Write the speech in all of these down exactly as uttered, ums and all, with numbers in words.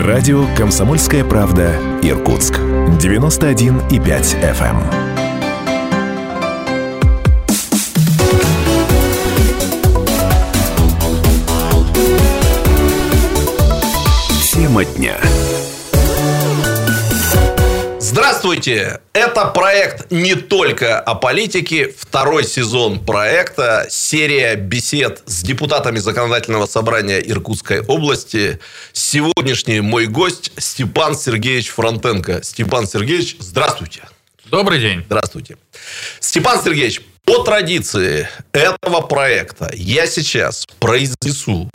Радио «Комсомольская правда» Иркутск. девяносто один и пять эф эм. Тема дня. Здравствуйте! Это проект не только о политике. Второй сезон проекта. Серия бесед с депутатами Законодательного собрания Иркутской области. Сегодняшний мой гость Степан Сергеевич Франтенко. Степан Сергеевич, здравствуйте. Добрый день. Здравствуйте. Степан Сергеевич, по традиции этого проекта я сейчас произнесу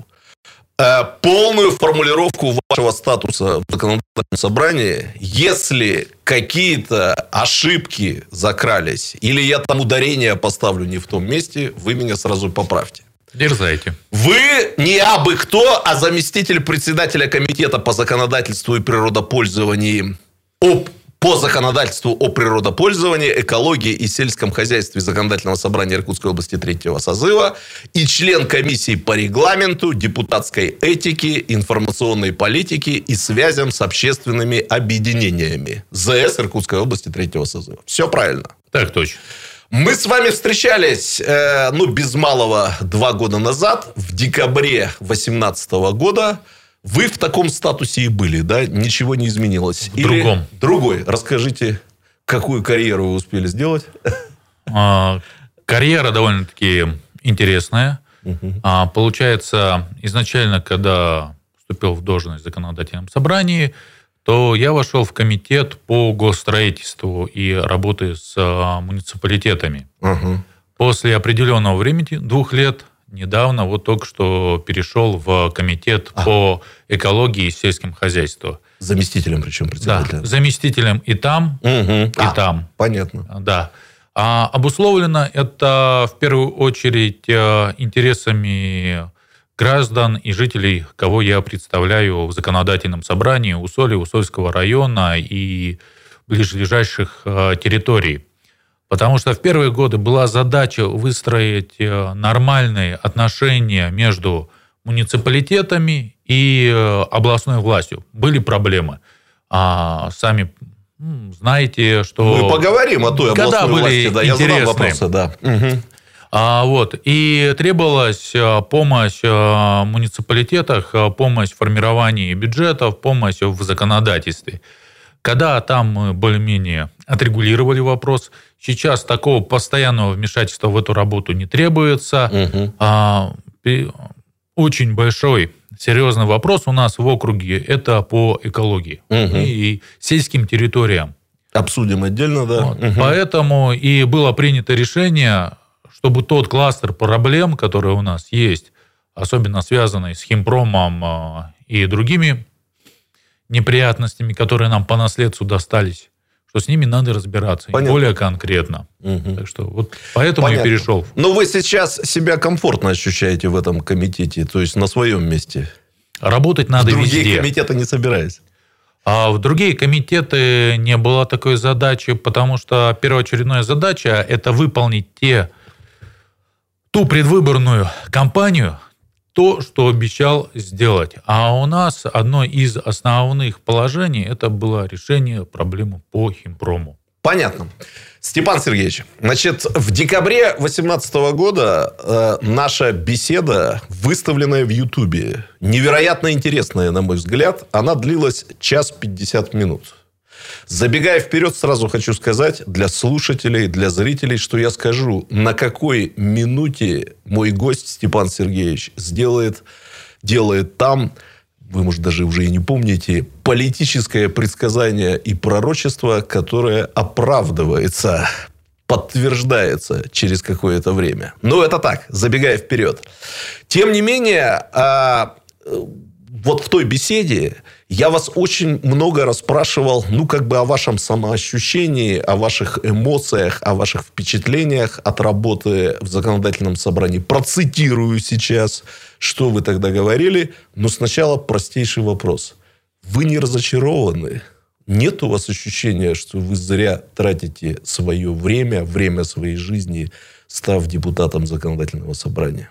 полную формулировку вашего статуса в законодательном собрании. Если какие-то ошибки закрались, или я там ударение поставлю не в том месте, вы меня сразу поправьте. Дерзайте. Вы не абы кто, а заместитель председателя комитета по законодательству и природопользованию об по законодательству о природопользовании, экологии и сельском хозяйстве Законодательного собрания Иркутской области третьего созыва и член комиссии по регламенту, депутатской этике, информационной политике и связям с общественными объединениями ЗС Иркутской области третьего созыва. Все правильно? Так точно. Мы с вами встречались, э, ну, без малого два года назад, в декабре две тысячи восемнадцатого года. Вы в таком статусе и были, да? Ничего не изменилось. В Или другом. Другой. Расскажите, какую карьеру вы успели сделать? А, карьера довольно-таки интересная. Угу. А, получается, изначально, когда вступил в должность в законодательном собрании, то я вошел в комитет по госстроительству и работе с а, муниципалитетами. Угу. После определенного времени, двух лет, недавно, вот только что перешел в комитет а. по экологии и сельскому хозяйству. Заместителем причем председателя. Да, заместителем и там, угу. и а, там. Понятно. Да. А обусловлено это в первую очередь интересами граждан и жителей, кого я представляю в законодательном собрании Усолья, Усольского района и ближайших территорий. Потому что в первые годы была задача выстроить нормальные отношения между муниципалитетами и областной властью. Были проблемы. А сами знаете, что... Мы поговорим о той областной власти. Да, я задам вопросы, да. Угу. А, вот, и требовалась помощь в муниципалитетах, помощь в формировании бюджетов, помощь в законодательстве. Когда там мы более-менее отрегулировали вопрос, сейчас такого постоянного вмешательства в эту работу не требуется. Угу. Очень большой, серьезный вопрос у нас в округе – это по экологии, угу, и сельским территориям. Обсудим отдельно, да. Вот. Угу. Поэтому и было принято решение, чтобы тот кластер проблем, который у нас есть, особенно связанный с Химпромом и другими неприятностями, которые нам по наследству достались, что с ними надо разбираться. Понятно. Более конкретно. Угу. Так что вот поэтому Понятно. Я перешел. Но вы сейчас себя комфортно ощущаете в этом комитете, то есть на своем месте? Работать надо везде. В другие везде. комитеты не собираюсь. А в другие комитеты не было такой задачи, потому что первоочередная задача – это выполнить те, ту предвыборную кампанию, то, что обещал сделать. А у нас одно из основных положений – это было решение проблемы по Химпрому. Понятно. Степан Сергеевич, значит, в декабре две тысячи восемнадцатого года э, наша беседа, выставленная в Ютубе, невероятно интересная, на мой взгляд, она длилась час пятьдесят минут. Забегая вперед, сразу хочу сказать для слушателей, для зрителей, что я скажу, на какой минуте мой гость Степан Сергеевич сделает, делает там, вы, может, даже уже и не помните, политическое предсказание и пророчество, которое оправдывается, подтверждается через какое-то время. Ну, это так, забегая вперед. Тем не менее, вот в той беседе я вас очень много расспрашивал, ну, как бы о вашем самоощущении, о ваших эмоциях, о ваших впечатлениях от работы в законодательном собрании. Процитирую сейчас, что вы тогда говорили. Но сначала простейший вопрос. Вы не разочарованы? Нет у вас ощущения, что вы зря тратите свое время, время своей жизни, став депутатом законодательного собрания?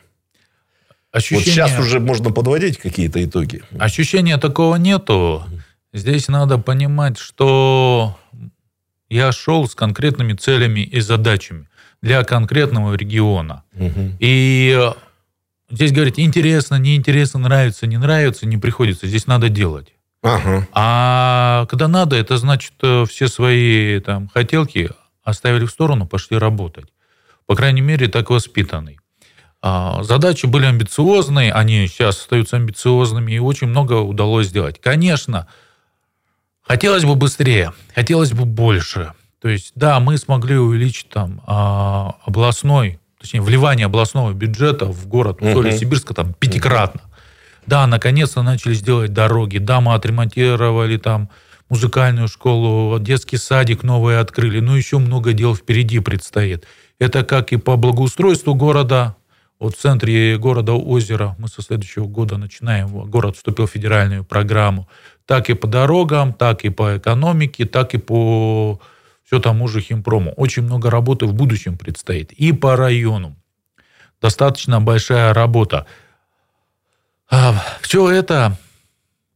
Ощущение... Вот сейчас уже можно подводить какие-то итоги. Ощущения такого нету. Здесь надо понимать, что я шел с конкретными целями и задачами для конкретного региона. Угу. И здесь говорить интересно, неинтересно, нравится, не нравится, не приходится. Здесь надо делать. Ага. А когда надо, это значит, все свои там хотелки оставили в сторону, пошли работать. По крайней мере, так воспитанный. Задачи были амбициозные, они сейчас остаются амбициозными, и очень много удалось сделать. Конечно, хотелось бы быстрее, хотелось бы больше. То есть, да, мы смогли увеличить там областной, точнее, вливание областного бюджета в город Усолье-Сибирска там пятикратно. Да, наконец-то начали делать дороги, да, мы отремонтировали там музыкальную школу, детский садик новый открыли, но еще много дел впереди предстоит. Это как и по благоустройству города. Вот в центре города Озера мы со следующего года начинаем, город вступил в федеральную программу, так и по дорогам, так и по экономике, так и по все тому же Химпрому. Очень много работы в будущем предстоит. И по району. Достаточно большая работа. Все это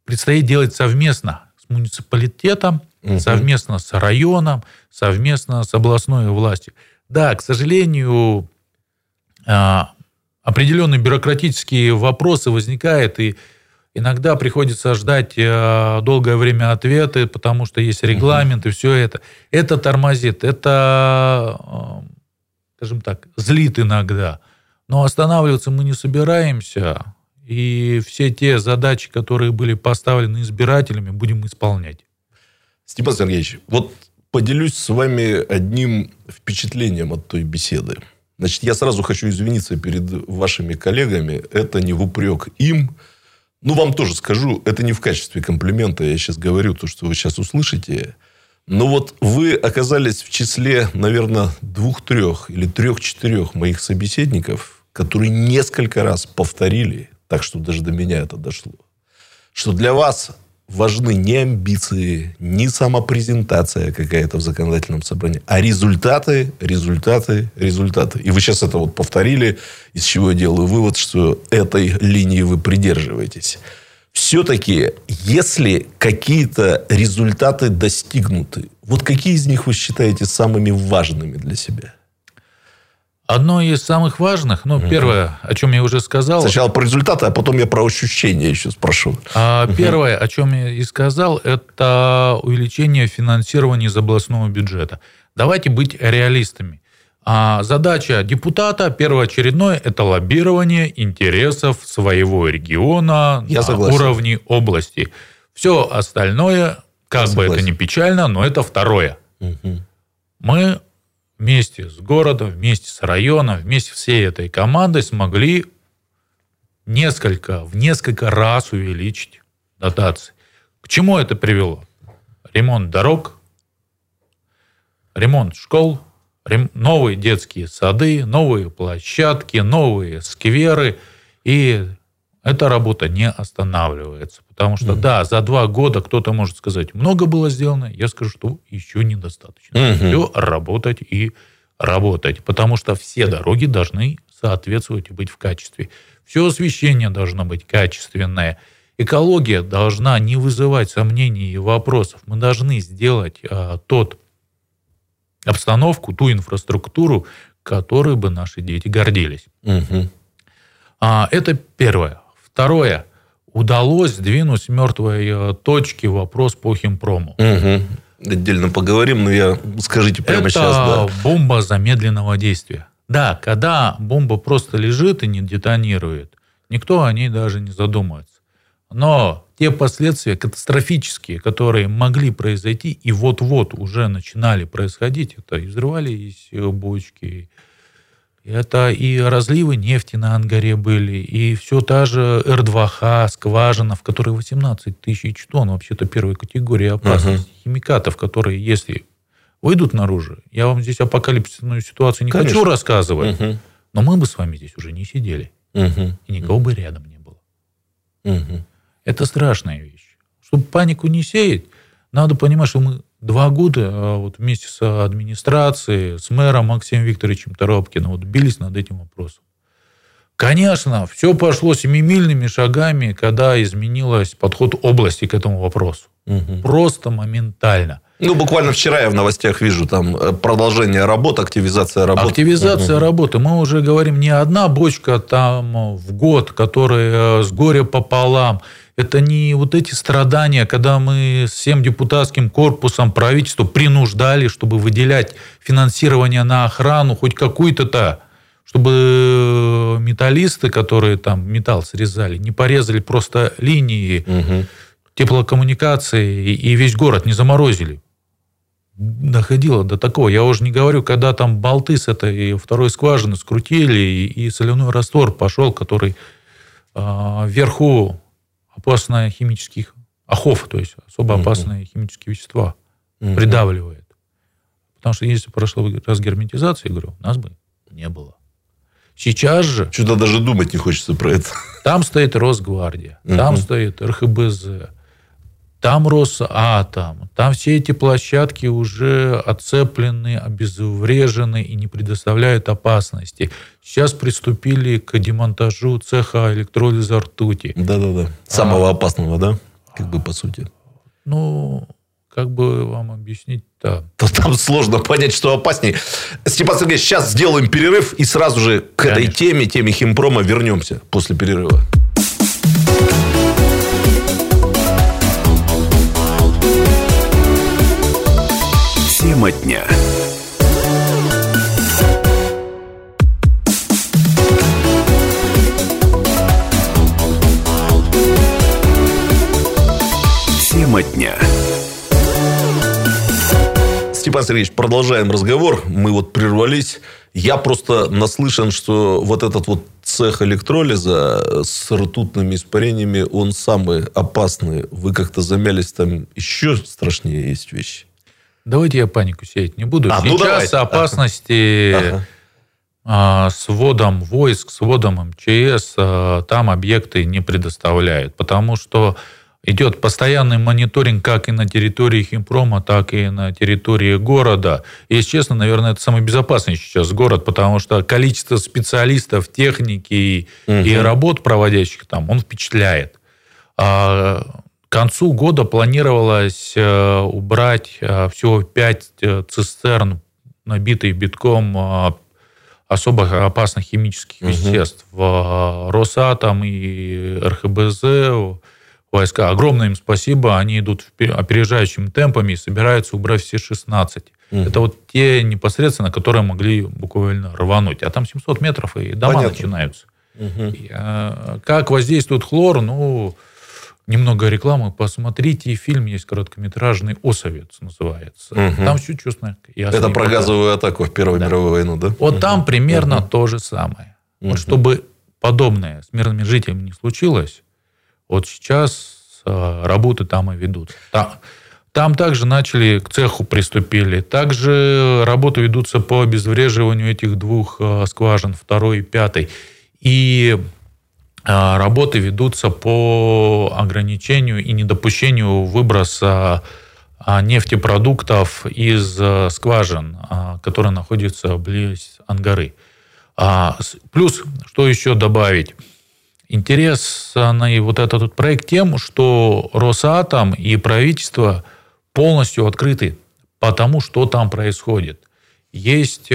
предстоит делать совместно с муниципалитетом, угу. совместно с районом, совместно с областной властью. Да, к сожалению... определенные бюрократические вопросы возникают, и иногда приходится ждать долгое время ответы, потому что есть регламент и все это. Это тормозит, это, скажем так, злит иногда. Но останавливаться мы не собираемся, и все те задачи, которые были поставлены избирателями, будем исполнять. Степан Сергеевич, вот поделюсь с вами одним впечатлением от той беседы. Значит, я сразу хочу извиниться перед вашими коллегами. Это не в упрек им. Ну, вам тоже скажу, это не в качестве комплимента. Я сейчас говорю то, что вы сейчас услышите. Но вот вы оказались в числе, наверное, двух-трех или трех-четырех моих собеседников, которые несколько раз повторили, так что даже до меня это дошло, что для вас важны не амбиции, не самопрезентация какая-то в законодательном собрании, а результаты, результаты, результаты. И вы сейчас это вот повторили, из чего я делаю вывод, что этой линии вы придерживаетесь. Все-таки, если какие-то результаты достигнуты, вот какие из них вы считаете самыми важными для себя? Одно из самых важных, ну, угу. первое, о чем я уже сказал... Сначала про результаты, а потом я про ощущения еще спрошу. Первое, угу. о чем я и сказал, это увеличение финансирования из областного бюджета. Давайте быть реалистами. Задача депутата первоочередное – это лоббирование интересов своего региона я на согласен. Уровне области. Все остальное, как я бы согласен. Это ни печально, но это второе. Угу. Мы... вместе с городом, вместе с районом, вместе всей этой командой смогли несколько, в несколько раз увеличить дотации. К чему это привело? Ремонт дорог, ремонт школ, рем... новые детские сады, новые площадки, новые скверы. И эта работа не останавливается. Потому что, mm-hmm. да, за два года кто-то может сказать, много было сделано, я скажу, что еще недостаточно. Mm-hmm. Все работать и работать. Потому что все дороги должны соответствовать и быть в качестве. Все освещение должно быть качественное. Экология должна не вызывать сомнений и вопросов. Мы должны сделать а, тот обстановку, ту инфраструктуру, которой бы наши дети гордились. Mm-hmm. а, это первое. Второе. Удалось сдвинуть с мертвой точки вопрос по Химпрому. Угу. Отдельно поговорим, но я скажите прямо это сейчас. Это да. бомба замедленного действия. Да, когда бомба просто лежит и не детонирует, никто о ней даже не задумывается. Но те последствия катастрофические, которые могли произойти и вот-вот уже начинали происходить, это и взрывались бочки, это и разливы нефти на Ангаре были, и все та же эр два ха, скважина, в которой восемнадцать тысяч тонн, вообще-то первой категории опасности, uh-huh. химикатов, которые, если выйдут наружу, я вам здесь апокалипсисную ситуацию не Конечно. Хочу рассказывать, uh-huh. но мы бы с вами здесь уже не сидели, uh-huh. и никого uh-huh. бы рядом не было. Uh-huh. Это страшная вещь. Чтобы панику не сеять, надо понимать, что мы... Два года вот, вместе с администрацией, с мэром Максимом Викторовичем Торопкиным вот, бились над этим вопросом. Конечно, все пошло семимильными шагами, когда изменилось подход области к этому вопросу. Угу. Просто моментально. Ну, буквально вчера я в новостях вижу там продолжение работы, активизация работы. Активизация угу. работы. Мы уже говорим, не одна бочка там в год, которая с горя пополам. Это не вот эти страдания, когда мы с всем депутатским корпусом правительства принуждали, чтобы выделять финансирование на охрану, хоть какую-то-то, чтобы металлисты, которые там металл срезали, не порезали просто линии угу. теплокоммуникации и весь город не заморозили. Доходило до такого. Я уже не говорю, когда там болты с этой второй скважины скрутили, и соляной раствор пошел, который э, вверху опасные химические... Ахов, то есть особо угу. опасные химические вещества угу. придавливает. Потому что если прошло раз герметизация, я говорю, нас бы не было. Сейчас же... Что-то даже думать не хочется про это. Там стоит Росгвардия, угу. там стоит эр ха бэ зэ, там Росатом, там все эти площадки уже оцеплены, обезврежены и не предоставляют опасности. Сейчас приступили к демонтажу цеха электролиза ртути. Да-да-да. Самого а, опасного, да? Как бы по сути. Ну, как бы вам объяснить-то? То там сложно понять, что опаснее. Степан Сергеевич, сейчас сделаем перерыв и сразу же к Конечно. этой теме, теме Химпрома, вернемся после перерыва. Тема дня. Тема дня. Степан Сергеевич, продолжаем разговор. Мы вот прервались. Я просто наслышан, что вот этот вот цех электролиза с ртутными испарениями, он самый опасный. Вы как-то замялись, там еще страшнее есть вещи. Давайте я панику сеять не буду. А, Сейчас ну опасности ага. а, с вводом войск, с вводом эм че эс а, там объекты не предоставляют. Потому что идет постоянный мониторинг как и на территории Химпрома, так и на территории города. И, если честно, наверное, это самый безопасный сейчас город, потому что количество специалистов, техники угу. и работ, проводящих там, он впечатляет. А, К концу года планировалось убрать всего пять цистерн, набитых битком особо опасных химических угу. веществ. Росатом и эр ха бэ зэ, войска, огромное им спасибо, они идут опережающими темпами и собираются убрать все шестнадцать. Угу. Это вот те непосредственно, которые могли буквально рвануть. А там семьсот метров, и дома Понятно. начинаются. Угу. Как воздействует хлор, ну... Немного рекламы. Посмотрите, фильм есть короткометражный «Осовец» называется. Угу. Там все честно. Это про газовую атаку в Первую да. мировую войну, да? Вот угу. там примерно угу. то же самое. Угу. Вот чтобы подобное с мирными жителями не случилось, вот сейчас а, работы там и ведут. Там, там также начали, к цеху приступили. Также работы ведутся по обезвреживанию этих двух а, скважин, второй и пятой. И... Работы ведутся по ограничению и недопущению выброса нефтепродуктов из скважин, которые находятся близ Ангары. Плюс, что еще добавить? Интересный вот этот проект тем, что Росатом и правительство полностью открыты по тому, что там происходит. Есть...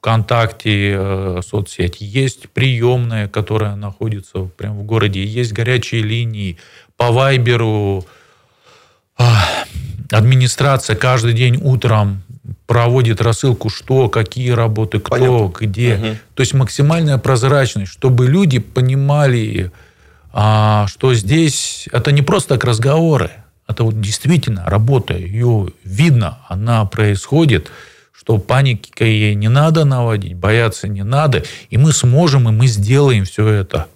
ВКонтакте, соцсеть, есть приемная, которая находится прямо в городе, есть горячие линии, по Вайберу администрация каждый день утром проводит рассылку, что, какие работы, кто, Понятно. где. Угу. То есть максимальная прозрачность, чтобы люди понимали, что здесь это не просто так разговоры, это вот действительно работа, ее видно, она происходит. Что паники ей не надо наводить, бояться не надо, и мы сможем, и мы сделаем все это.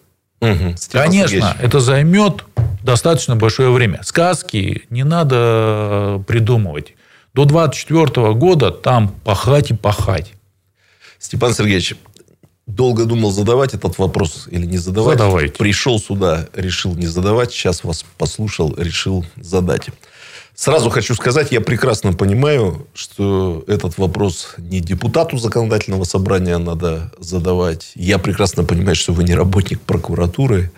Угу. Конечно, это займет достаточно большое время. Сказки не надо придумывать. До двадцать четвёртого года там пахать и пахать. Степан Сергеевич, долго думал, задавать этот вопрос или не задавать. Задавайте. Пришел сюда, решил не задавать, сейчас вас послушал, решил задать. Сразу хочу сказать, я прекрасно понимаю, что этот вопрос не депутату законодательного собрания надо задавать. Я прекрасно понимаю, что вы не работник прокуратуры.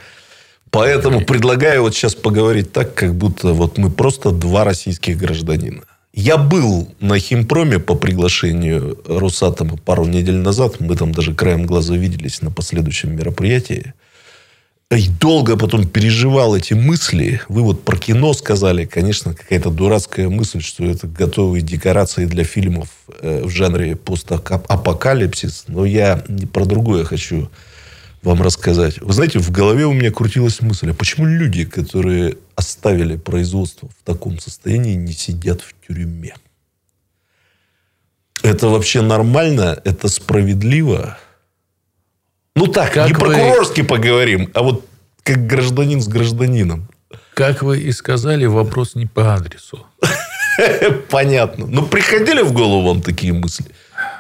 Поэтому предлагаю вот сейчас поговорить так, как будто вот мы просто два российских гражданина. Я был на Химпроме по приглашению Росатома пару недель назад. Мы там даже краем глаза виделись на последующем мероприятии. И долго потом переживал эти мысли. Вы вот про кино сказали. Конечно, какая-то дурацкая мысль, что это готовые декорации для фильмов в жанре постапокалипсис. Но я про другое хочу вам рассказать. Вы знаете, в голове у меня крутилась мысль, а почему люди, которые оставили производство в таком состоянии, не сидят в тюрьме? Это вообще нормально? Это справедливо? Ну так, как не прокурорски вы... поговорим, а вот как гражданин с гражданином. Как вы и сказали, вопрос не по адресу. Понятно. Ну, приходили в голову вам такие мысли?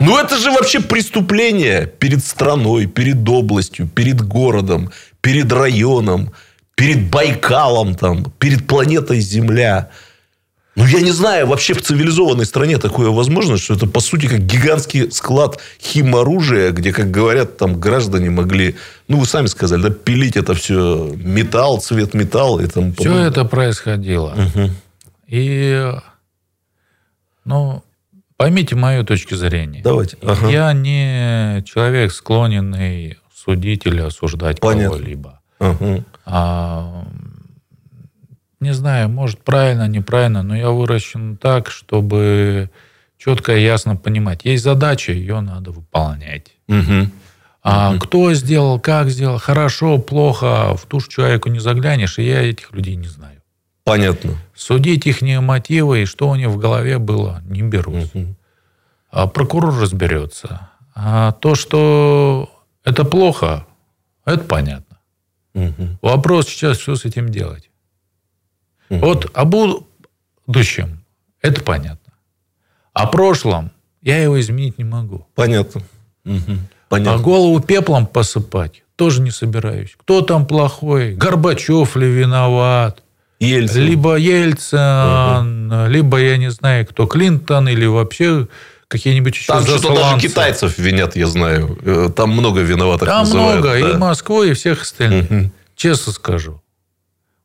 Ну, это же вообще преступление перед страной, перед областью, перед городом, перед районом, перед Байкалом, там, перед планетой Земля. Ну, я не знаю, вообще в цивилизованной стране такое возможно, что это, по сути, как гигантский склад химоружия, где, как говорят, там граждане могли, ну, вы сами сказали, да, пилить это все, металл, цвет металла. И там, все это происходило. Угу. И, ну... Поймите мою точку зрения. Давайте. Ага. Я не человек, склоненный судить или осуждать кого-либо. Ага. А, не знаю, может, правильно, неправильно, но я выращен так, чтобы четко и ясно понимать. Есть задача, ее надо выполнять. Угу. А угу. Кто сделал, как сделал, хорошо, плохо, в душу человеку не заглянешь, и я этих людей не знаю. Понятно. Судить их мотивы и что у них в голове было, не берусь. Угу. А прокурор разберется. А то, что это плохо, это понятно. Угу. Вопрос сейчас, что с этим делать. Угу. Вот о будущем это понятно. О прошлом я его изменить не могу. Понятно. Угу. Понятно. А голову пеплом посыпать тоже не собираюсь. Кто там плохой? Горбачев ли виноват? Ельцин. Либо Ельцин, угу. либо, я не знаю, кто, Клинтон, или вообще какие-нибудь еще там засланцы. Что-то даже китайцев винят, я знаю. Там много виноватых там называют. Там много, да. И Москву, и всех остальных. Угу. Честно скажу.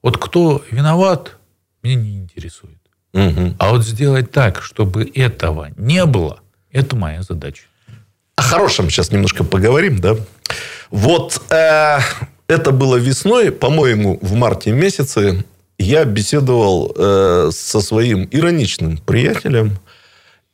Вот кто виноват, меня не интересует. Угу. А вот сделать так, чтобы этого не было, это моя задача. О хорошем сейчас немножко поговорим, да? Вот э, это было весной, по-моему, в марте месяце. Я беседовал э, со своим ироничным приятелем,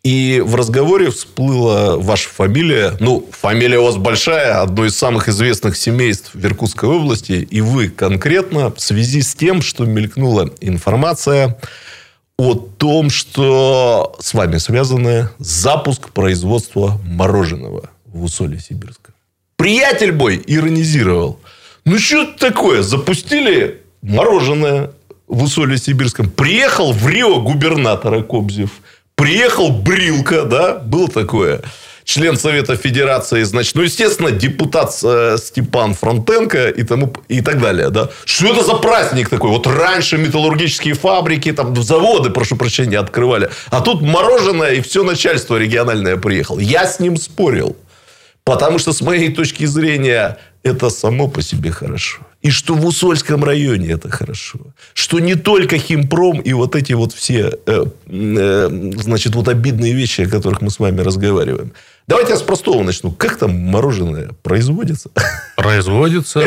и в разговоре всплыла ваша фамилия. Ну, фамилия у вас большая, одно из самых известных семейств в Иркутской области. И вы конкретно в связи с тем, что мелькнула информация о том, что с вами связаны запуск производства мороженого в Усолье-Сибирском. Приятель мой иронизировал. Ну, что это такое? Запустили мороженое в Усолье-Сибирском. Приехал в Рио губернатора Кобзев. Приехал Брилка, да? Было такое. Член Совета Федерации, значит. Ну, естественно, депутат Степан Франтенко и, тому, и так далее, да? Что это за праздник такой? Вот раньше металлургические фабрики, там, заводы, прошу прощения, открывали. А тут мороженое, и все начальство региональное приехало. Я с ним спорил. Потому что, с моей точки зрения, это само по себе хорошо. И что в Усольском районе это хорошо. Что не только Химпром и вот эти вот все э, э, значит, вот обидные вещи, о которых мы с вами разговариваем. Давайте я с простого начну. Как там мороженое производится? Производится.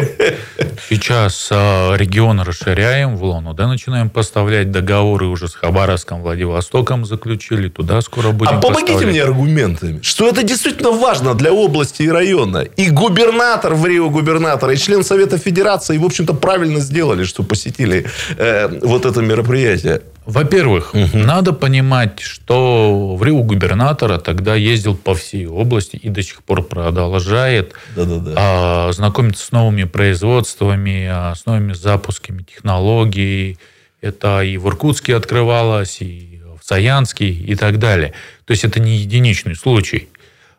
Сейчас регион расширяем в Лону, да, начинаем поставлять договоры уже с Хабаровском, Владивостоком заключили. Туда скоро будем поставлять. А помогите поставлять. Мне аргументами, что это действительно важно для области и района. И губернатор в Рио губернатора, и член Совета Федерации, и, в общем-то, правильно сделали, что посетили э, вот это мероприятие. Во-первых, угу. надо понимать, что в Рио губернатора тогда ездил по всей области и до сих пор продолжает Да-да-да. а, знакомиться с новыми производствами, а, с новыми запусками технологий. Это и в Иркутске открывалось, и в Саянске, и так далее. То есть, это не единичный случай.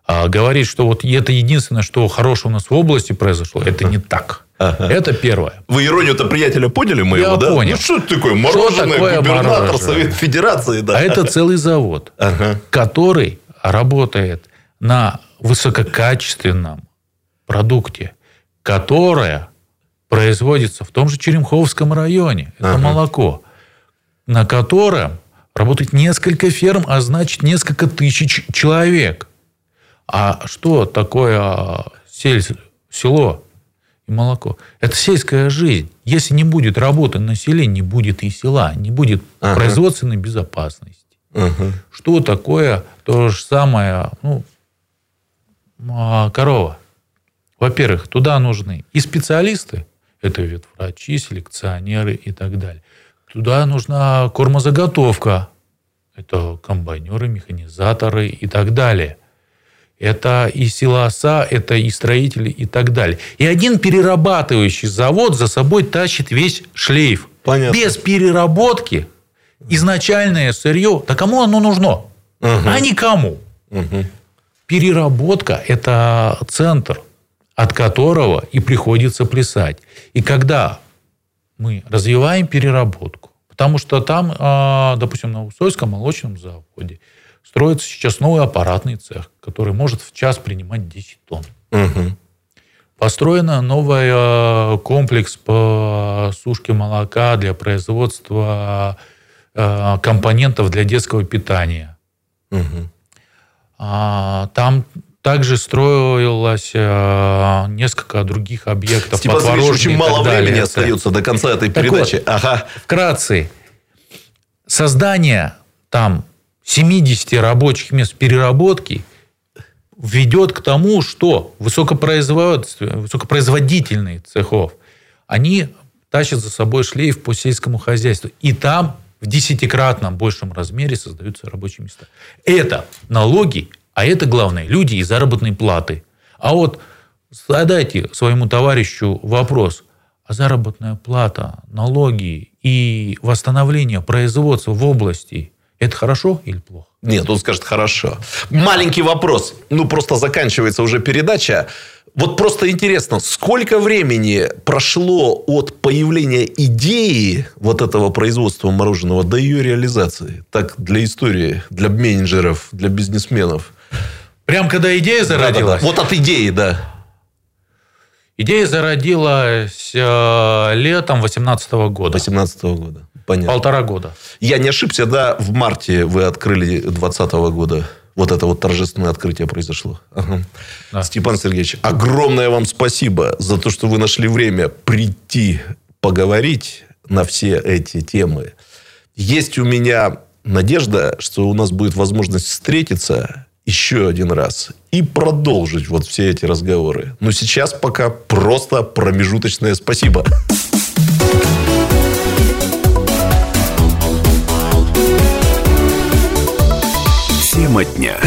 А говорить, что вот это единственное, что хорошее у нас в области произошло, это не так. Ага. Это первое. Вы иронию-то приятеля поняли моего, я да? Понял. Ну, что это такое? Мороженое, такое губернатор, мороженое? Совет Федерации. Да. А это целый завод, ага. который работает на высококачественном продукте, которое производится в том же Черемховском районе. Это ага. молоко, на котором работает несколько ферм, а значит, несколько тысяч человек. А что такое сель, село и молоко? Это сельская жизнь. Если не будет работы на селе, не будет и села, не будет ага. производственной безопасности. Ага. Что такое то же самое, ну, корова? Во-первых, туда нужны и специалисты, это ветврачи, селекционеры и так далее. Туда нужна кормозаготовка, это комбайнеры, механизаторы и так далее. Это и силоса, это и строители и так далее. И один перерабатывающий завод за собой тащит весь шлейф. Понятно. Без переработки изначальное сырье, да кому оно нужно? Угу. А никому. Угу. Переработка – это центр, от которого и приходится плясать. И когда мы развиваем переработку, потому что там, допустим, на Усольском молочном заводе строится сейчас новый аппаратный цех, который может в час принимать десять тонн. Угу. Построен новый комплекс по сушке молока для производства компонентов для детского питания. Угу. Там также строилось несколько других объектов. Степан Сергеевич, очень мало времени остается до конца этой передачи. Так вот, ага. вкратце, создание там семьдесят рабочих мест переработки ведет к тому, что высокопроизводительные цехов, они тащат за собой шлейф по сельскому хозяйству. И там в десятикратном большем размере создаются рабочие места. Это налоги, а это главное – люди и заработные платы. А вот задайте своему товарищу вопрос, а заработная плата, налоги и восстановление производства в области – это хорошо или плохо? Нет, он скажет хорошо. Маленький вопрос. Ну, просто заканчивается уже передача. Вот просто интересно, сколько времени прошло от появления идеи вот этого производства мороженого до ее реализации? Так, для истории, для менеджеров, для бизнесменов. Прям когда идея зародилась? Да, да, да. Вот от идеи, да. Идея зародилась э, летом восемнадцатого года. восемнадцатого года. Понятно. Полтора года. Я не ошибся, да, в марте вы открыли двадцатого года. Вот это вот торжественное открытие произошло. Ага. Да. Степан Сергеевич, огромное вам спасибо за то, что вы нашли время прийти поговорить на все эти темы. Есть у меня надежда, что у нас будет возможность встретиться еще один раз и продолжить вот все эти разговоры. Но сейчас пока просто промежуточное спасибо. Дня.